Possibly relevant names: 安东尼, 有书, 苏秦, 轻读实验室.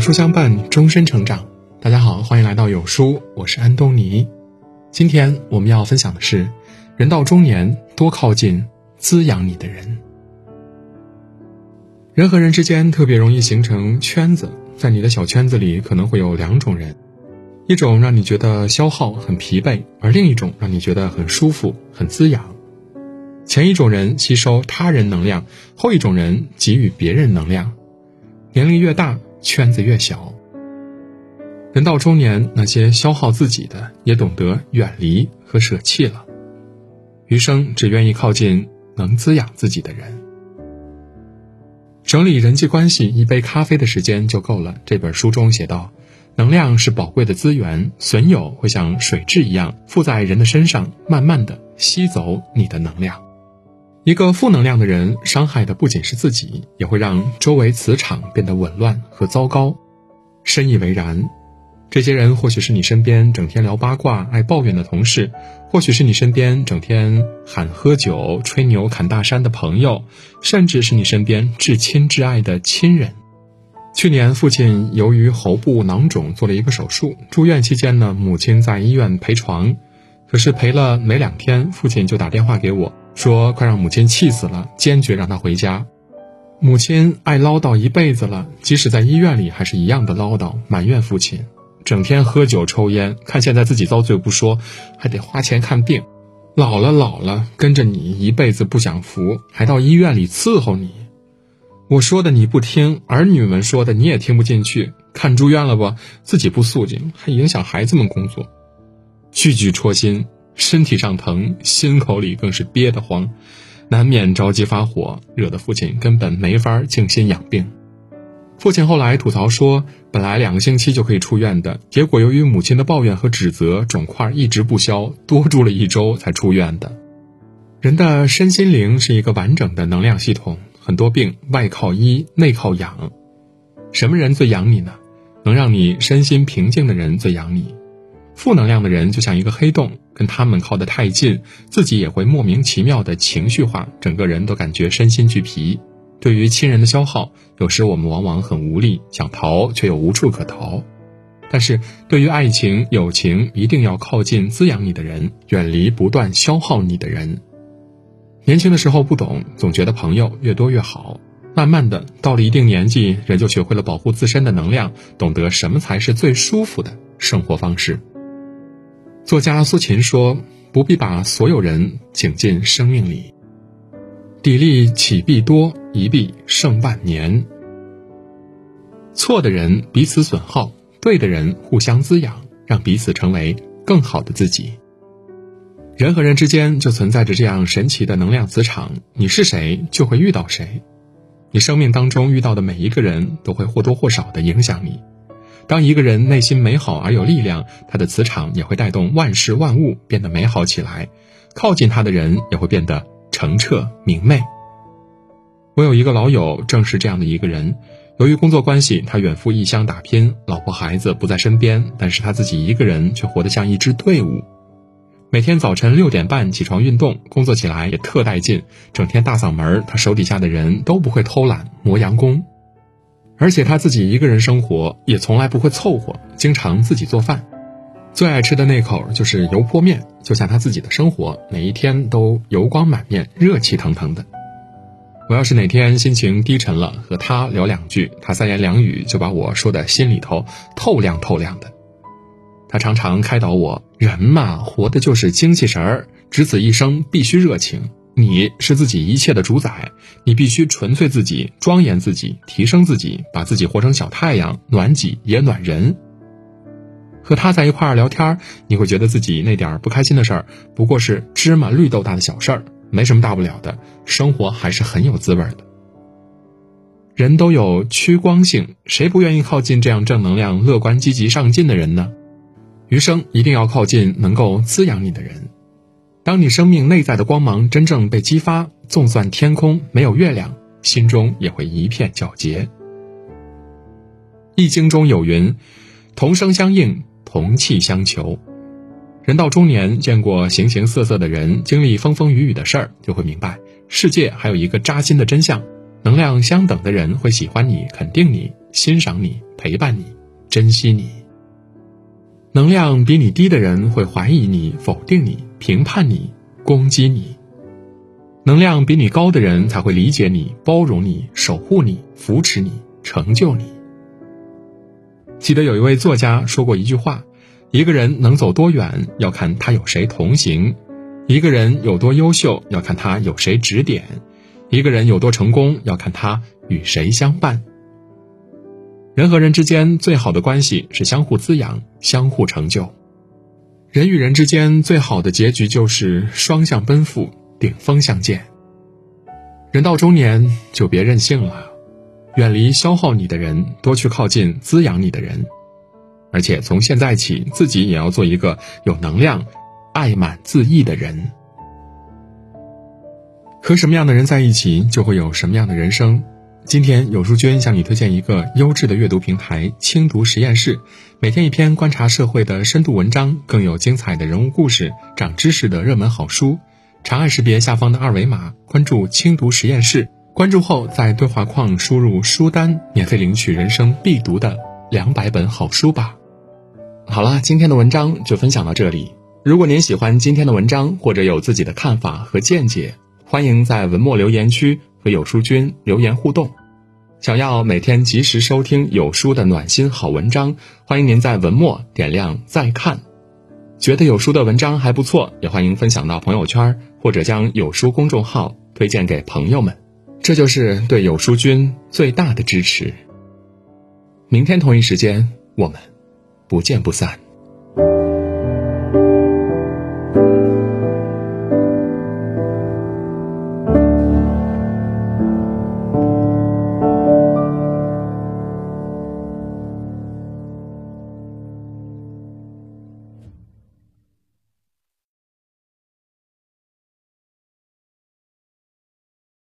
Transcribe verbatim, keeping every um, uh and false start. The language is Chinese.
有书相伴，终身成长。大家好，欢迎来到有书，我是安东尼。今天我们要分享的是，人到中年，多靠近滋养你的人。人和人之间特别容易形成圈子，在你的小圈子里可能会有两种人，一种让你觉得消耗很疲惫，而另一种让你觉得很舒服很滋养。前一种人吸收他人能量，后一种人给予别人能量。年龄越大，圈子越小。人到中年，那些消耗自己的也懂得远离和舍弃了，余生只愿意靠近能滋养自己的人。整理人际关系一杯咖啡的时间就够了。这本书中写道，能量是宝贵的资源，损友会像水蛭一样附在人的身上，慢慢地吸走你的能量。一个负能量的人，伤害的不仅是自己，也会让周围磁场变得紊乱和糟糕。深以为然。这些人或许是你身边整天聊八卦爱抱怨的同事，或许是你身边整天喊喝酒吹牛侃大山的朋友，甚至是你身边至亲至爱的亲人。去年父亲由于喉部囊肿做了一个手术，住院期间呢，母亲在医院陪床，可是陪了没两天，父亲就打电话给我，说快让母亲气死了，坚决让她回家。母亲爱唠叨一辈子了，即使在医院里还是一样的唠叨，埋怨父亲整天喝酒抽烟，看现在自己遭罪不说，还得花钱看病，老了老了跟着你一辈子不享福，还到医院里伺候你。我说的你不听，儿女们说的你也听不进去，看住院了吧，自己不肃静，还影响孩子们工作，句句戳心，身体上疼，心口里更是憋得慌，难免着急发火，惹得父亲根本没法静心养病。父亲后来吐槽说，本来两个星期就可以出院的，结果由于母亲的抱怨和指责，肿块一直不消，多住了一周才出院的。人的身心灵是一个完整的能量系统，很多病外靠医内靠养。什么人最养你呢？能让你身心平静的人最养你。负能量的人就像一个黑洞，跟他们靠得太近，自己也会莫名其妙的情绪化，整个人都感觉身心俱疲。对于亲人的消耗，有时我们往往很无力，想逃却又无处可逃。但是对于爱情友情，一定要靠近滋养你的人，远离不断消耗你的人。年轻的时候不懂，总觉得朋友越多越好，慢慢的到了一定年纪，人就学会了保护自身的能量，懂得什么才是最舒服的生活方式。作家苏秦说，不必把所有人请进生命里。砥砺岂必多，一必胜万年。错的人彼此损耗，对的人互相滋养，让彼此成为更好的自己。人和人之间就存在着这样神奇的能量磁场，你是谁就会遇到谁。你生命当中遇到的每一个人都会或多或少的影响你。当一个人内心美好而有力量，他的磁场也会带动万事万物变得美好起来，靠近他的人也会变得澄澈明媚。我有一个老友正是这样的一个人，由于工作关系，他远赴异乡打拼，老婆孩子不在身边，但是他自己一个人却活得像一支队伍。每天早晨六点半起床运动，工作起来也特带劲，整天大嗓门，他手底下的人都不会偷懒磨洋工。而且他自己一个人生活，也从来不会凑合，经常自己做饭，最爱吃的那口就是油泼面，就像他自己的生活，每一天都油光满面，热气腾腾的。我要是哪天心情低沉了，和他聊两句，他三言两语就把我说的心里头透亮透亮的。他常常开导我，人嘛，活的就是精气神儿，只此一生必须热情，你是自己一切的主宰，你必须纯粹自己，庄严自己，提升自己，把自己活成小太阳，暖己也暖人。和他在一块儿聊天，你会觉得自己那点不开心的事儿，不过是芝麻绿豆大的小事儿，没什么大不了的，生活还是很有滋味的。人都有趋光性，谁不愿意靠近这样正能量、乐观、积极、上进的人呢？余生一定要靠近能够滋养你的人。当你生命内在的光芒真正被激发，纵算天空没有月亮，心中也会一片皎洁。易经中有云，同声相应，同气相求。人到中年，见过形形色色的人，经历风风雨雨的事儿，就会明白世界还有一个扎心的真相，能量相等的人会喜欢你，肯定你，欣赏你，陪伴你、珍惜你。能量比你低的人会怀疑你、否定你、评判你、攻击你。能量比你高的人才会理解你、包容你、守护你、扶持你、成就你。记得有一位作家说过一句话，一个人能走多远，要看他有谁同行；一个人有多优秀，要看他有谁指点；一个人有多成功，要看他与谁相伴。人和人之间最好的关系是相互滋养、相互成就。人与人之间最好的结局就是双向奔赴，顶峰相见。人到中年就别任性了，远离消耗你的人，多去靠近滋养你的人。而且从现在起，自己也要做一个有能量、爱满自溢的人。和什么样的人在一起，就会有什么样的人生。今天有书君向你推荐一个优质的阅读平台——轻读实验室，每天一篇观察社会的深度文章，更有精彩的人物故事、长知识的热门好书。长按识别下方的二维码，关注轻读实验室。关注后，在对话框输入书单，免费领取人生必读的两百本好书吧。好了，今天的文章就分享到这里。如果您喜欢今天的文章，或者有自己的看法和见解，欢迎在文末留言区和有书君留言互动。想要每天及时收听有书的暖心好文章，欢迎您在文末点亮再看。觉得有书的文章还不错，也欢迎分享到朋友圈，或者将有书公众号推荐给朋友们，这就是对有书君最大的支持。明天同一时间，我们不见不散。